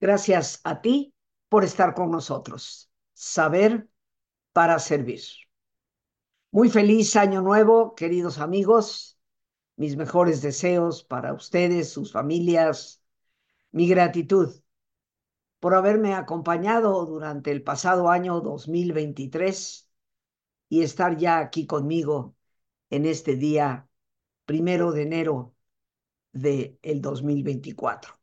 Gracias a ti por estar con nosotros. Saber para servir. Muy feliz año nuevo, queridos amigos. Mis mejores deseos para ustedes, sus familias. Mi gratitud por haberme acompañado durante el pasado año 2023 y estar ya aquí conmigo en este día 1 de enero del 2024.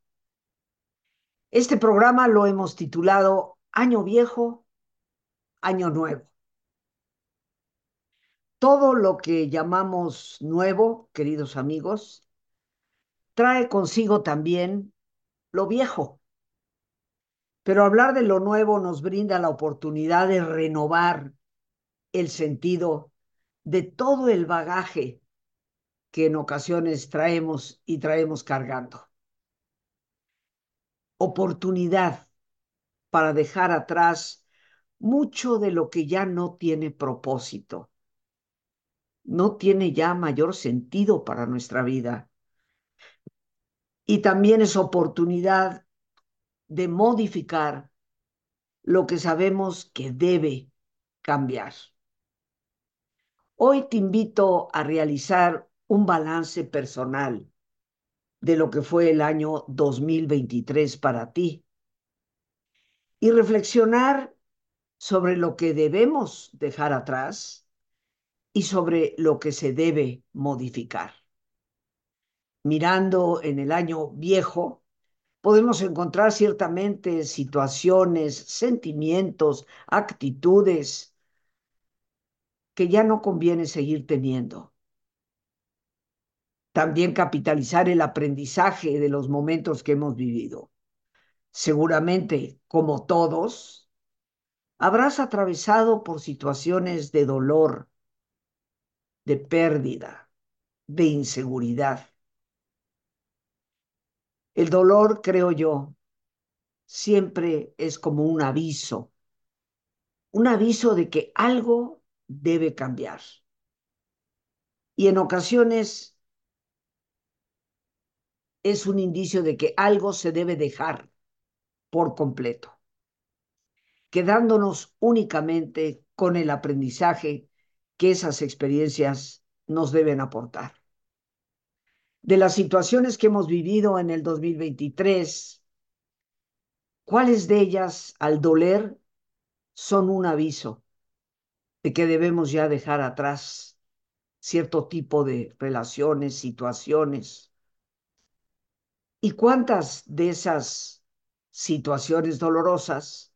Este programa lo hemos titulado Año Viejo, Año Nuevo. Todo lo que llamamos nuevo, queridos amigos, trae consigo también lo viejo. Pero hablar de lo nuevo nos brinda la oportunidad de renovar el sentido de todo el bagaje que en ocasiones traemos cargando. Oportunidad para dejar atrás mucho de lo que ya no tiene propósito, no tiene ya mayor sentido para nuestra vida. Y también es oportunidad de modificar lo que sabemos que debe cambiar. Hoy te invito a realizar un balance personal de lo que fue el año 2023 para ti y reflexionar sobre lo que debemos dejar atrás y sobre lo que se debe modificar. Mirando en el año viejo, podemos encontrar ciertamente situaciones, sentimientos, actitudes que ya no conviene seguir teniendo. También capitalizar el aprendizaje de los momentos que hemos vivido. Seguramente, como todos, habrás atravesado por situaciones de dolor, de pérdida, de inseguridad. El dolor, creo yo, siempre es como un aviso de que algo debe cambiar. Y en ocasiones es un indicio de que algo se debe dejar por completo, quedándonos únicamente con el aprendizaje que esas experiencias nos deben aportar. De las situaciones que hemos vivido en el 2023, ¿cuáles de ellas, al doler, son un aviso de que debemos ya dejar atrás cierto tipo de relaciones, situaciones? ¿Y cuántas de esas situaciones dolorosas,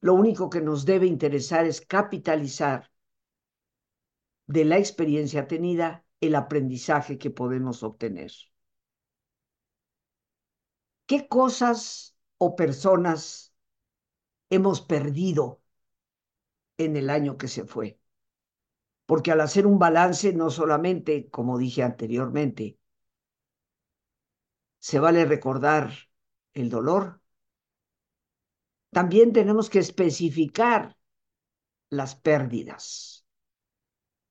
lo único que nos debe interesar es capitalizar de la experiencia tenida el aprendizaje que podemos obtener? ¿Qué cosas o personas hemos perdido en el año que se fue? Porque al hacer un balance, no solamente, como dije anteriormente, se vale recordar el dolor, también tenemos que especificar las pérdidas.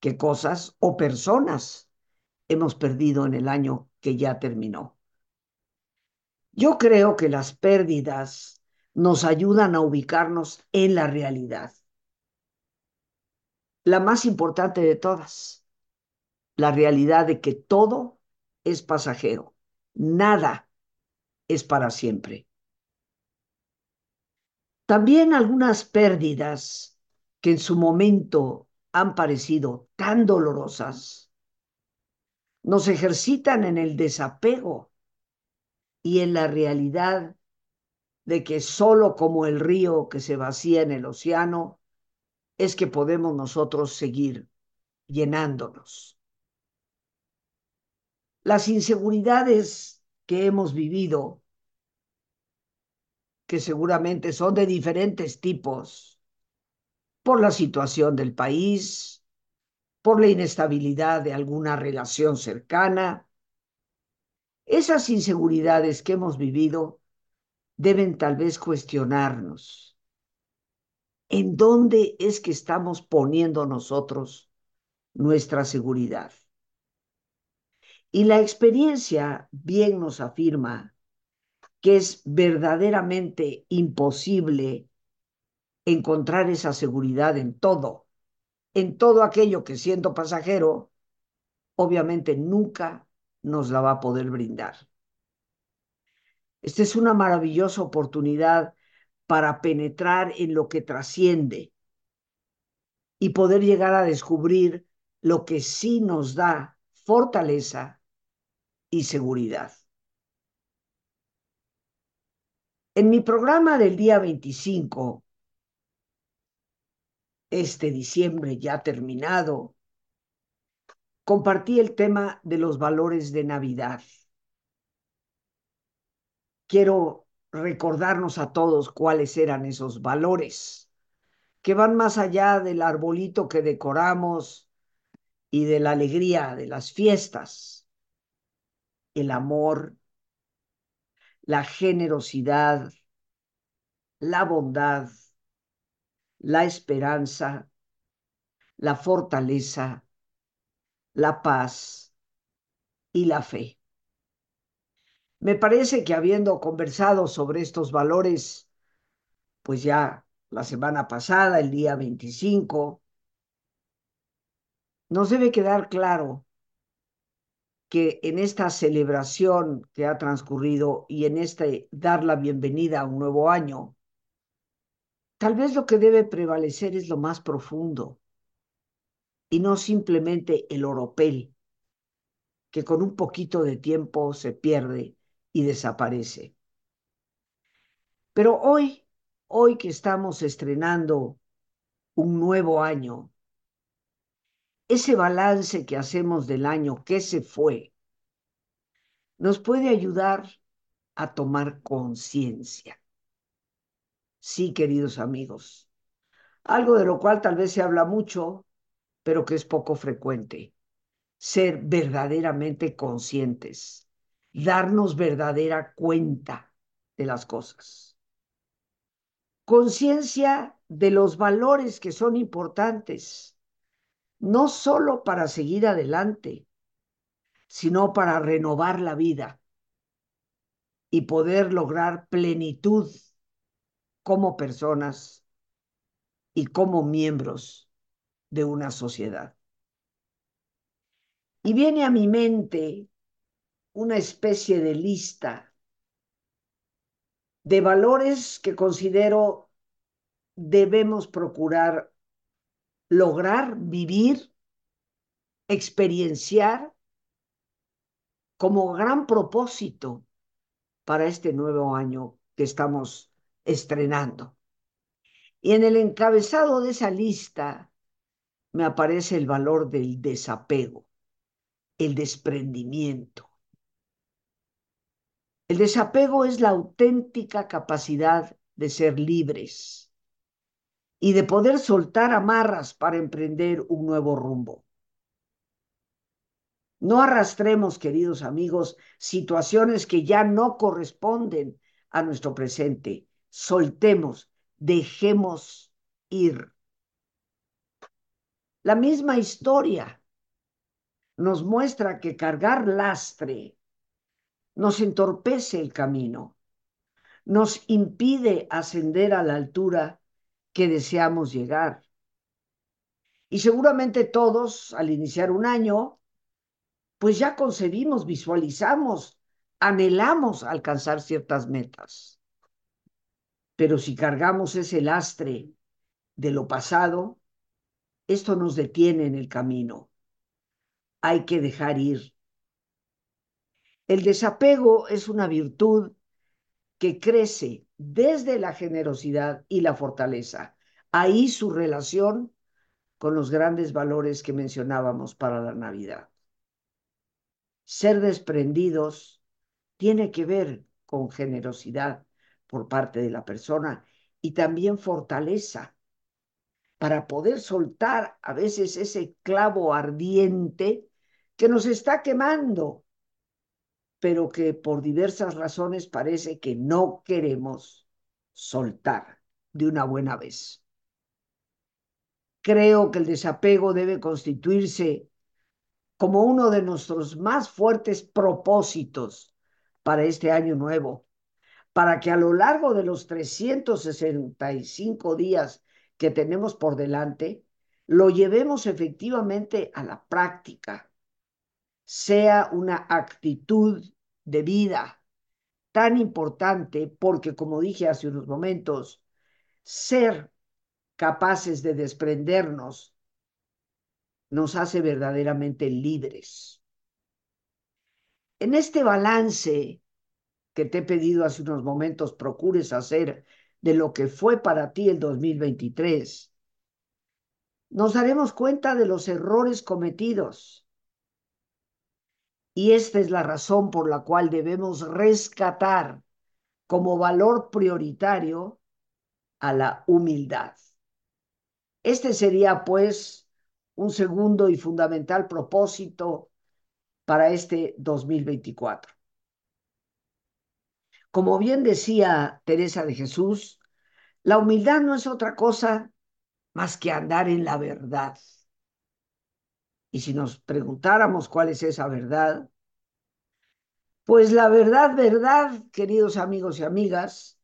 ¿Qué cosas o personas hemos perdido en el año que ya terminó? Yo creo que las pérdidas nos ayudan a ubicarnos en la realidad. La más importante de todas, la realidad de que todo es pasajero. Nada es para siempre. También algunas pérdidas que en su momento han parecido tan dolorosas, nos ejercitan en el desapego y en la realidad de que solo como el río que se vacía en el océano es que podemos nosotros seguir llenándonos. Las inseguridades que hemos vivido, que seguramente son de diferentes tipos, por la situación del país, por la inestabilidad de alguna relación cercana, esas inseguridades que hemos vivido deben tal vez cuestionarnos. ¿En dónde es que estamos poniendo nosotros nuestra seguridad? Y la experiencia bien nos afirma que es verdaderamente imposible encontrar esa seguridad en todo aquello que siendo pasajero, obviamente nunca nos la va a poder brindar. Esta es una maravillosa oportunidad para penetrar en lo que trasciende y poder llegar a descubrir lo que sí nos da fortaleza y seguridad. En mi programa del día 25, este diciembre ya terminado, compartí el tema de los valores de Navidad. Quiero recordarnos a todos cuáles eran esos valores, que van más allá del arbolito que decoramos y de la alegría de las fiestas. El amor, la generosidad, la bondad, la esperanza, la fortaleza, la paz y la fe. Me parece que habiendo conversado sobre estos valores, pues ya la semana pasada, el día 25, nos debe quedar claro que en esta celebración que ha transcurrido y en este dar la bienvenida a un nuevo año, tal vez lo que debe prevalecer es lo más profundo y no simplemente el oropel, que con un poquito de tiempo se pierde y desaparece. Pero hoy que estamos estrenando un nuevo año, ese balance que hacemos del año que se fue nos puede ayudar a tomar conciencia. Sí, queridos amigos, algo de lo cual tal vez se habla mucho, pero que es poco frecuente. Ser verdaderamente conscientes, darnos verdadera cuenta de las cosas. Conciencia de los valores que son importantes, no solo para seguir adelante, sino para renovar la vida y poder lograr plenitud como personas y como miembros de una sociedad. Y viene a mi mente una especie de lista de valores que considero debemos procurar lograr, vivir, experienciar como gran propósito para este nuevo año que estamos estrenando. Y en el encabezado de esa lista me aparece el valor del desapego, el desprendimiento. El desapego es la auténtica capacidad de ser libres y de poder soltar amarras para emprender un nuevo rumbo. No arrastremos, queridos amigos, situaciones que ya no corresponden a nuestro presente. Soltemos, dejemos ir. La misma historia nos muestra que cargar lastre nos entorpece el camino, nos impide ascender a la altura que deseamos llegar. Y seguramente todos, al iniciar un año, pues ya concebimos, visualizamos, anhelamos alcanzar ciertas metas. Pero si cargamos ese lastre de lo pasado, esto nos detiene en el camino. Hay que dejar ir. El desapego es una virtud que crece desde la generosidad y la fortaleza. Ahí su relación con los grandes valores que mencionábamos para la Navidad. Ser desprendidos tiene que ver con generosidad por parte de la persona y también fortaleza para poder soltar a veces ese clavo ardiente que nos está quemando, pero que por diversas razones parece que no queremos soltar de una buena vez. Creo que el desapego debe constituirse como uno de nuestros más fuertes propósitos para este año nuevo, para que a lo largo de los 365 días que tenemos por delante, lo llevemos efectivamente a la práctica. Sea una actitud de vida tan importante porque, como dije hace unos momentos, ser capaces de desprendernos nos hace verdaderamente libres. En este balance que te he pedido hace unos momentos, procures hacer de lo que fue para ti el 2023, nos daremos cuenta de los errores cometidos. Y esta es la razón por la cual debemos rescatar como valor prioritario a la humildad. Este sería, pues, un segundo y fundamental propósito para este 2024. Como bien decía Teresa de Jesús, la humildad no es otra cosa más que andar en la verdad. Y si nos preguntáramos cuál es esa verdad, pues la verdad, queridos amigos y amigas,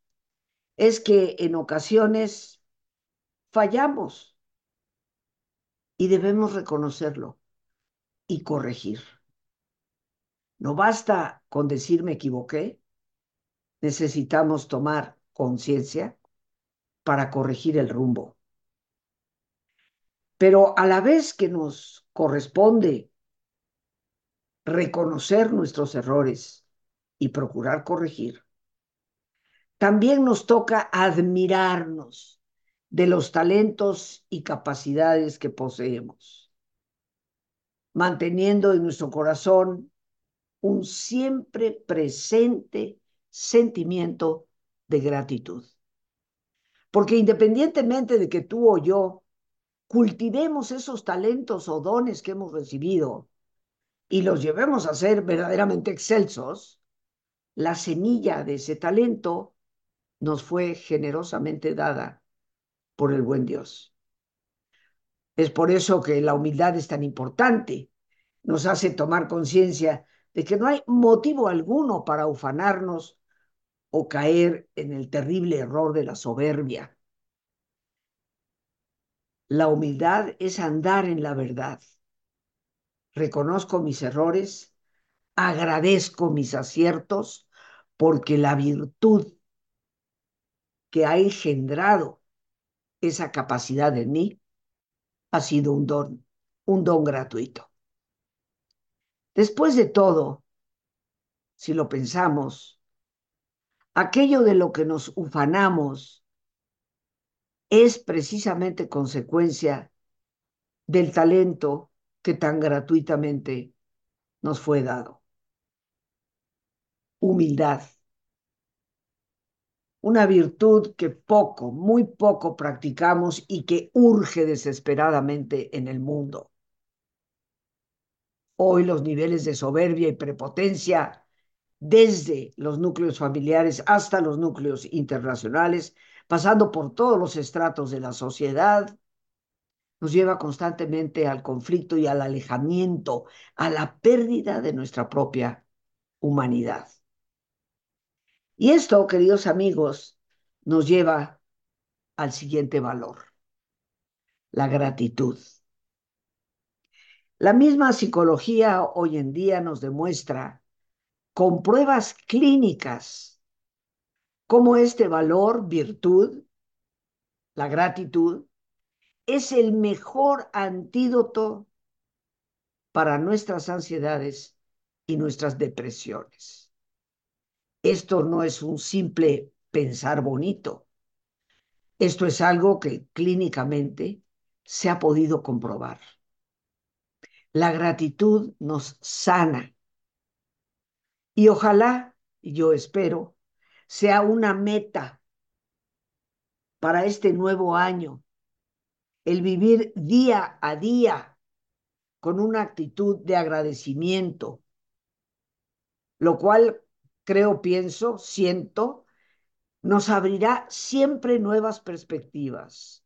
es que en ocasiones fallamos y debemos reconocerlo y corregir. No basta con decir me equivoqué. Necesitamos tomar conciencia para corregir el rumbo. Pero a la vez que nos corresponde reconocer nuestros errores y procurar corregir, también nos toca admirarnos de los talentos y capacidades que poseemos, manteniendo en nuestro corazón un siempre presente sentimiento de gratitud. Porque independientemente de que tú o yo cultivemos esos talentos o dones que hemos recibido y los llevemos a ser verdaderamente excelsos, la semilla de ese talento nos fue generosamente dada por el buen Dios. Es por eso que la humildad es tan importante. Nos hace tomar conciencia de que no hay motivo alguno para ufanarnos o caer en el terrible error de la soberbia. La humildad es andar en la verdad. Reconozco mis errores, agradezco mis aciertos, porque la virtud que ha engendrado esa capacidad en mí ha sido un don gratuito. Después de todo, si lo pensamos, aquello de lo que nos ufanamos es precisamente consecuencia del talento que tan gratuitamente nos fue dado. Humildad. Una virtud que poco, muy poco practicamos y que urge desesperadamente en el mundo. Hoy los niveles de soberbia y prepotencia desde los núcleos familiares hasta los núcleos internacionales, pasando por todos los estratos de la sociedad, nos lleva constantemente al conflicto y al alejamiento, a la pérdida de nuestra propia humanidad. Y esto, queridos amigos, nos lleva al siguiente valor, la gratitud. La misma psicología hoy en día nos demuestra con pruebas clínicas, como este valor, virtud, la gratitud, es el mejor antídoto para nuestras ansiedades y nuestras depresiones. Esto no es un simple pensar bonito. Esto es algo que clínicamente se ha podido comprobar. La gratitud nos sana. Y ojalá, yo espero, sea una meta para este nuevo año, el vivir día a día con una actitud de agradecimiento, lo cual creo, pienso, siento, nos abrirá siempre nuevas perspectivas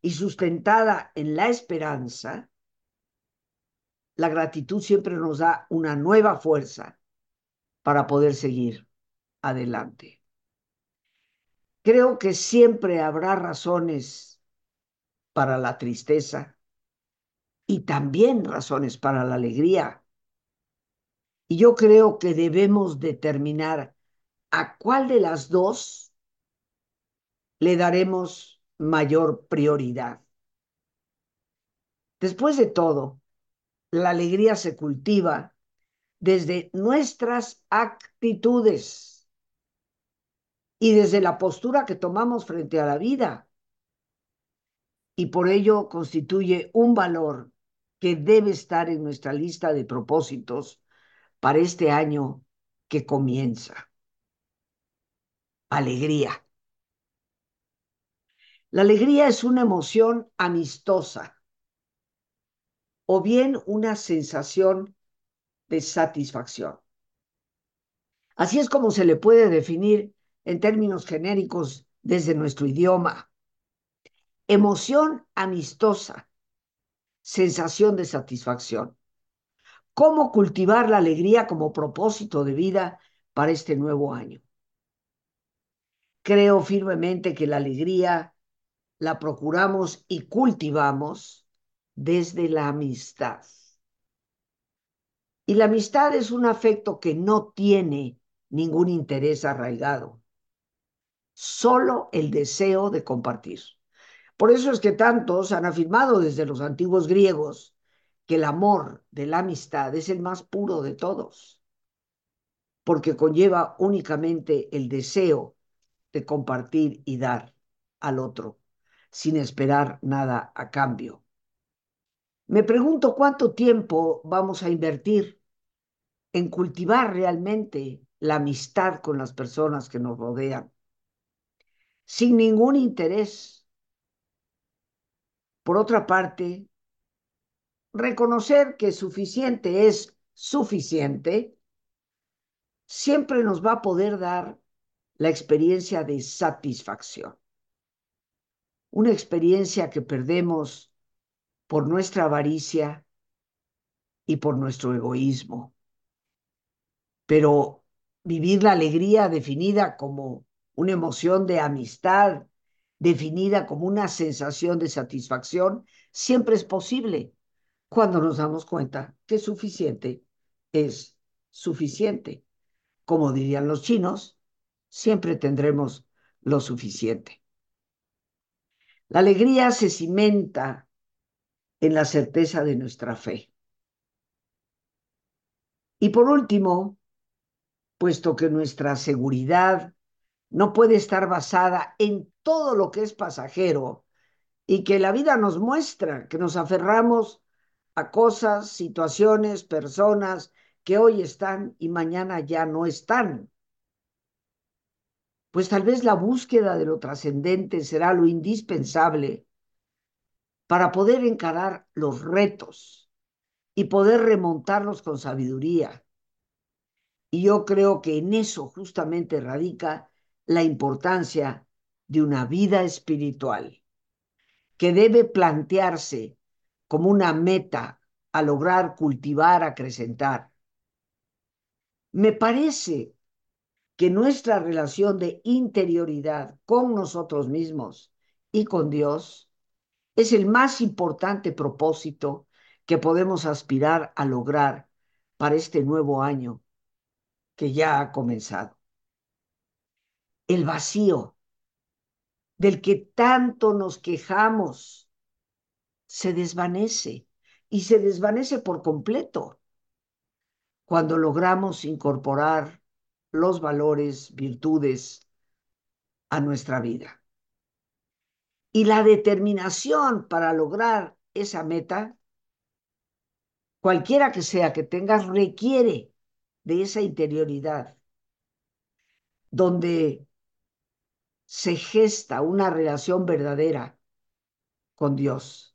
y sustentada en la esperanza, la gratitud siempre nos da una nueva fuerza para poder seguir adelante. Creo que siempre habrá razones para la tristeza y también razones para la alegría. Y yo creo que debemos determinar a cuál de las dos le daremos mayor prioridad. Después de todo, la alegría se cultiva desde nuestras actitudes y desde la postura que tomamos frente a la vida. Y por ello constituye un valor que debe estar en nuestra lista de propósitos para este año que comienza. Alegría. La alegría es una emoción amistosa, o bien una sensación de satisfacción. Así es como se le puede definir en términos genéricos desde nuestro idioma. Emoción amistosa, sensación de satisfacción. ¿Cómo cultivar la alegría como propósito de vida para este nuevo año? Creo firmemente que la alegría la procuramos y cultivamos desde la amistad. Y la amistad es un afecto que no tiene ningún interés arraigado, solo el deseo de compartir. Por eso es que tantos han afirmado desde los antiguos griegos que el amor de la amistad es el más puro de todos, porque conlleva únicamente el deseo de compartir y dar al otro, sin esperar nada a cambio. Me pregunto cuánto tiempo vamos a invertir en cultivar realmente la amistad con las personas que nos rodean, sin ningún interés. Por otra parte, reconocer que suficiente es suficiente siempre nos va a poder dar la experiencia de satisfacción, una experiencia que perdemos por nuestra avaricia y por nuestro egoísmo. Pero vivir la alegría definida como una emoción de amistad, definida como una sensación de satisfacción, siempre es posible cuando nos damos cuenta que suficiente es suficiente. Como dirían los chinos, siempre tendremos lo suficiente. La alegría se cimenta en la certeza de nuestra fe. Y por último, puesto que nuestra seguridad no puede estar basada en todo lo que es pasajero y que la vida nos muestra que nos aferramos a cosas, situaciones, personas que hoy están y mañana ya no están, pues tal vez la búsqueda de lo trascendente será lo indispensable para poder encarar los retos y poder remontarlos con sabiduría. Y yo creo que en eso justamente radica la importancia de una vida espiritual, que debe plantearse como una meta a lograr, cultivar, acrecentar. Me parece que nuestra relación de interioridad con nosotros mismos y con Dios es el más importante propósito que podemos aspirar a lograr para este nuevo año que ya ha comenzado. El vacío del que tanto nos quejamos se desvanece y se desvanece por completo cuando logramos incorporar los valores, virtudes a nuestra vida. Y la determinación para lograr esa meta, cualquiera que sea que tengas, requiere de esa interioridad, donde se gesta una relación verdadera con Dios.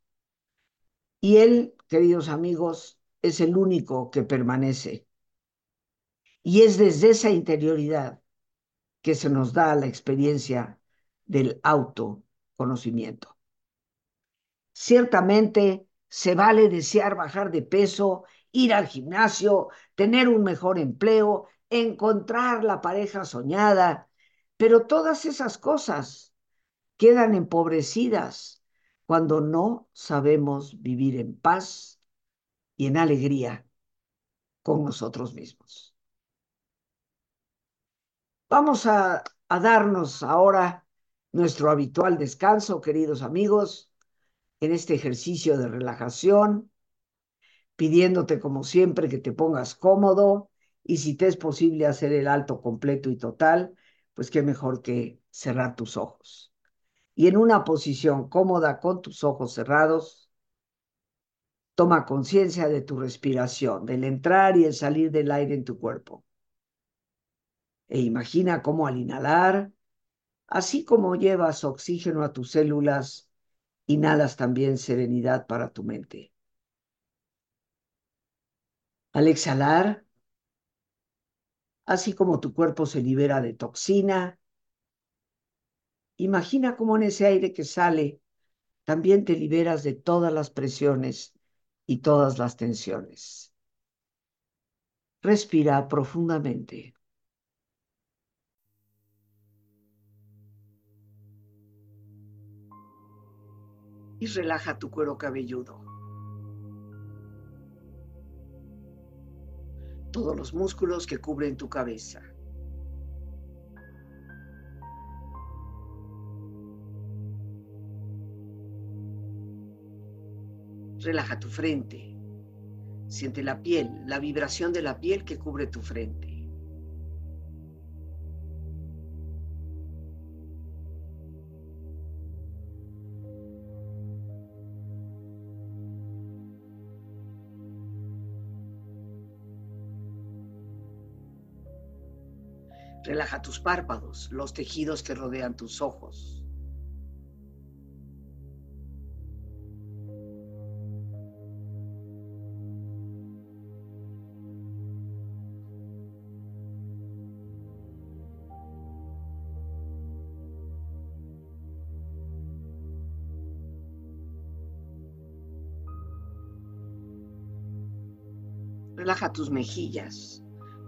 Y Él, queridos amigos, es el único que permanece. Y es desde esa interioridad que se nos da la experiencia del auto conocimiento. Ciertamente se vale desear bajar de peso, ir al gimnasio, tener un mejor empleo, encontrar la pareja soñada, pero todas esas cosas quedan empobrecidas cuando no sabemos vivir en paz y en alegría con nosotros mismos. Vamos a darnos ahora nuestro habitual descanso, queridos amigos, en este ejercicio de relajación, pidiéndote como siempre que te pongas cómodo y si te es posible hacer el alto completo y total, pues qué mejor que cerrar tus ojos. Y en una posición cómoda con tus ojos cerrados, toma conciencia de tu respiración, del entrar y el salir del aire en tu cuerpo. E imagina cómo al inhalar, así como llevas oxígeno a tus células, inhalas también serenidad para tu mente. Al exhalar, así como tu cuerpo se libera de toxina, imagina cómo en ese aire que sale, también te liberas de todas las presiones y todas las tensiones. Respira profundamente. Y relaja tu cuero cabelludo. Todos los músculos que cubren tu cabeza. Relaja tu frente. Siente la piel, la vibración de la piel que cubre tu frente. Relaja tus párpados, los tejidos que rodean tus ojos. Relaja tus mejillas.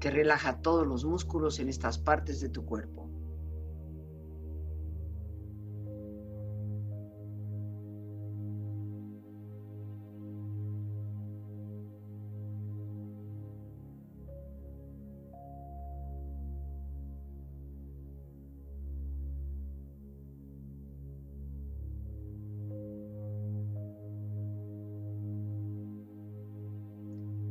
que relaja todos los músculos en estas partes de tu cuerpo.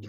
Y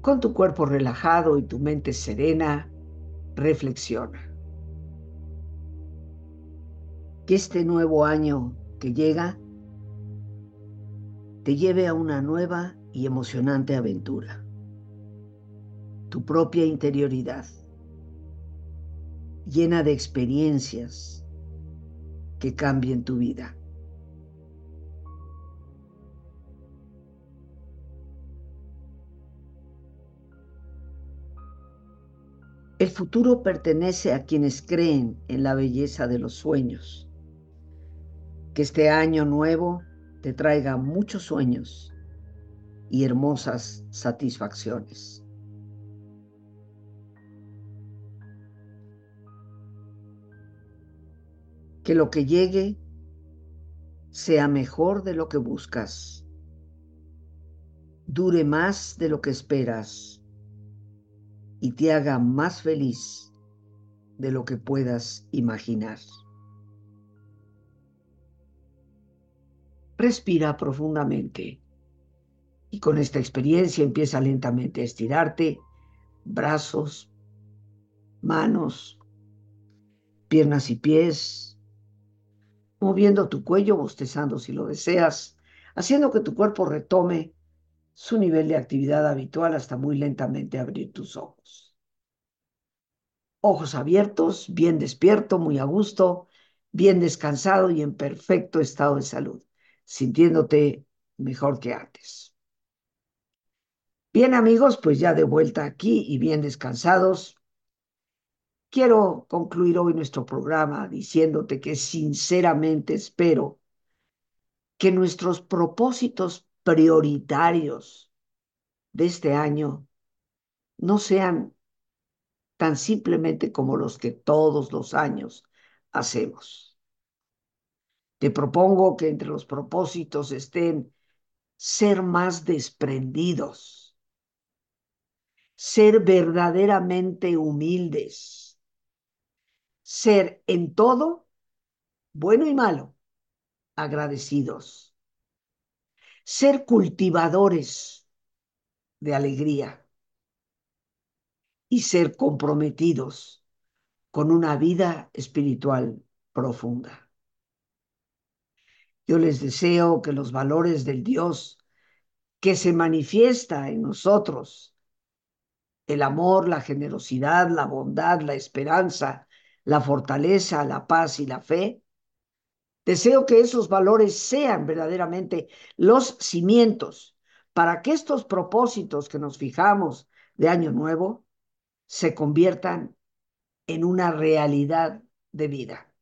Con tu cuerpo relajado y tu mente serena, reflexiona. Que este nuevo año que llega te lleve a una nueva y emocionante aventura. Tu propia interioridad, llena de experiencias que cambien tu vida. El futuro pertenece a quienes creen en la belleza de los sueños. Que este año nuevo te traiga muchos sueños y hermosas satisfacciones. Que lo que llegue sea mejor de lo que buscas, dure más de lo que esperas y te haga más feliz de lo que puedas imaginar. Respira profundamente y con esta experiencia empieza lentamente a estirarte, brazos, manos, piernas y pies, moviendo tu cuello, bostezando si lo deseas, haciendo que tu cuerpo retome su nivel de actividad habitual hasta muy lentamente abrir tus ojos. Ojos abiertos, bien despierto, muy a gusto, bien descansado y en perfecto estado de salud, sintiéndote mejor que antes. Bien amigos, pues ya de vuelta aquí y bien descansados, quiero concluir hoy nuestro programa diciéndote que sinceramente espero que nuestros propósitos prioritarios de este año no sean tan simplemente como los que todos los años hacemos. Te propongo que entre los propósitos estén ser más desprendidos, ser verdaderamente humildes, ser en todo, bueno y malo, agradecidos. Ser cultivadores de alegría y ser comprometidos con una vida espiritual profunda. Yo les deseo que los valores del Dios que se manifiesta en nosotros, el amor, la generosidad, la bondad, la esperanza, la fortaleza, la paz y la fe, deseo que esos valores sean verdaderamente los cimientos para que estos propósitos que nos fijamos de Año Nuevo se conviertan en una realidad de vida.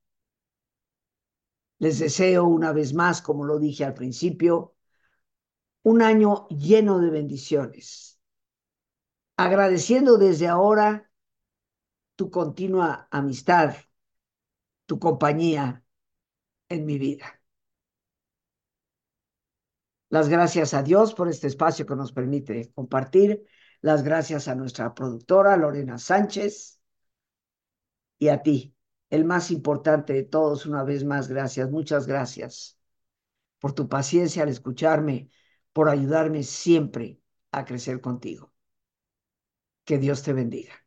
Les deseo una vez más, como lo dije al principio, un año lleno de bendiciones, agradeciendo desde ahora tu continua amistad, tu compañía en mi vida. Las gracias a Dios por este espacio que nos permite compartir, las gracias a nuestra productora Lorena Sánchez y a ti, el más importante de todos, una vez más, gracias, muchas gracias por tu paciencia al escucharme, por ayudarme siempre a crecer contigo. Que Dios te bendiga.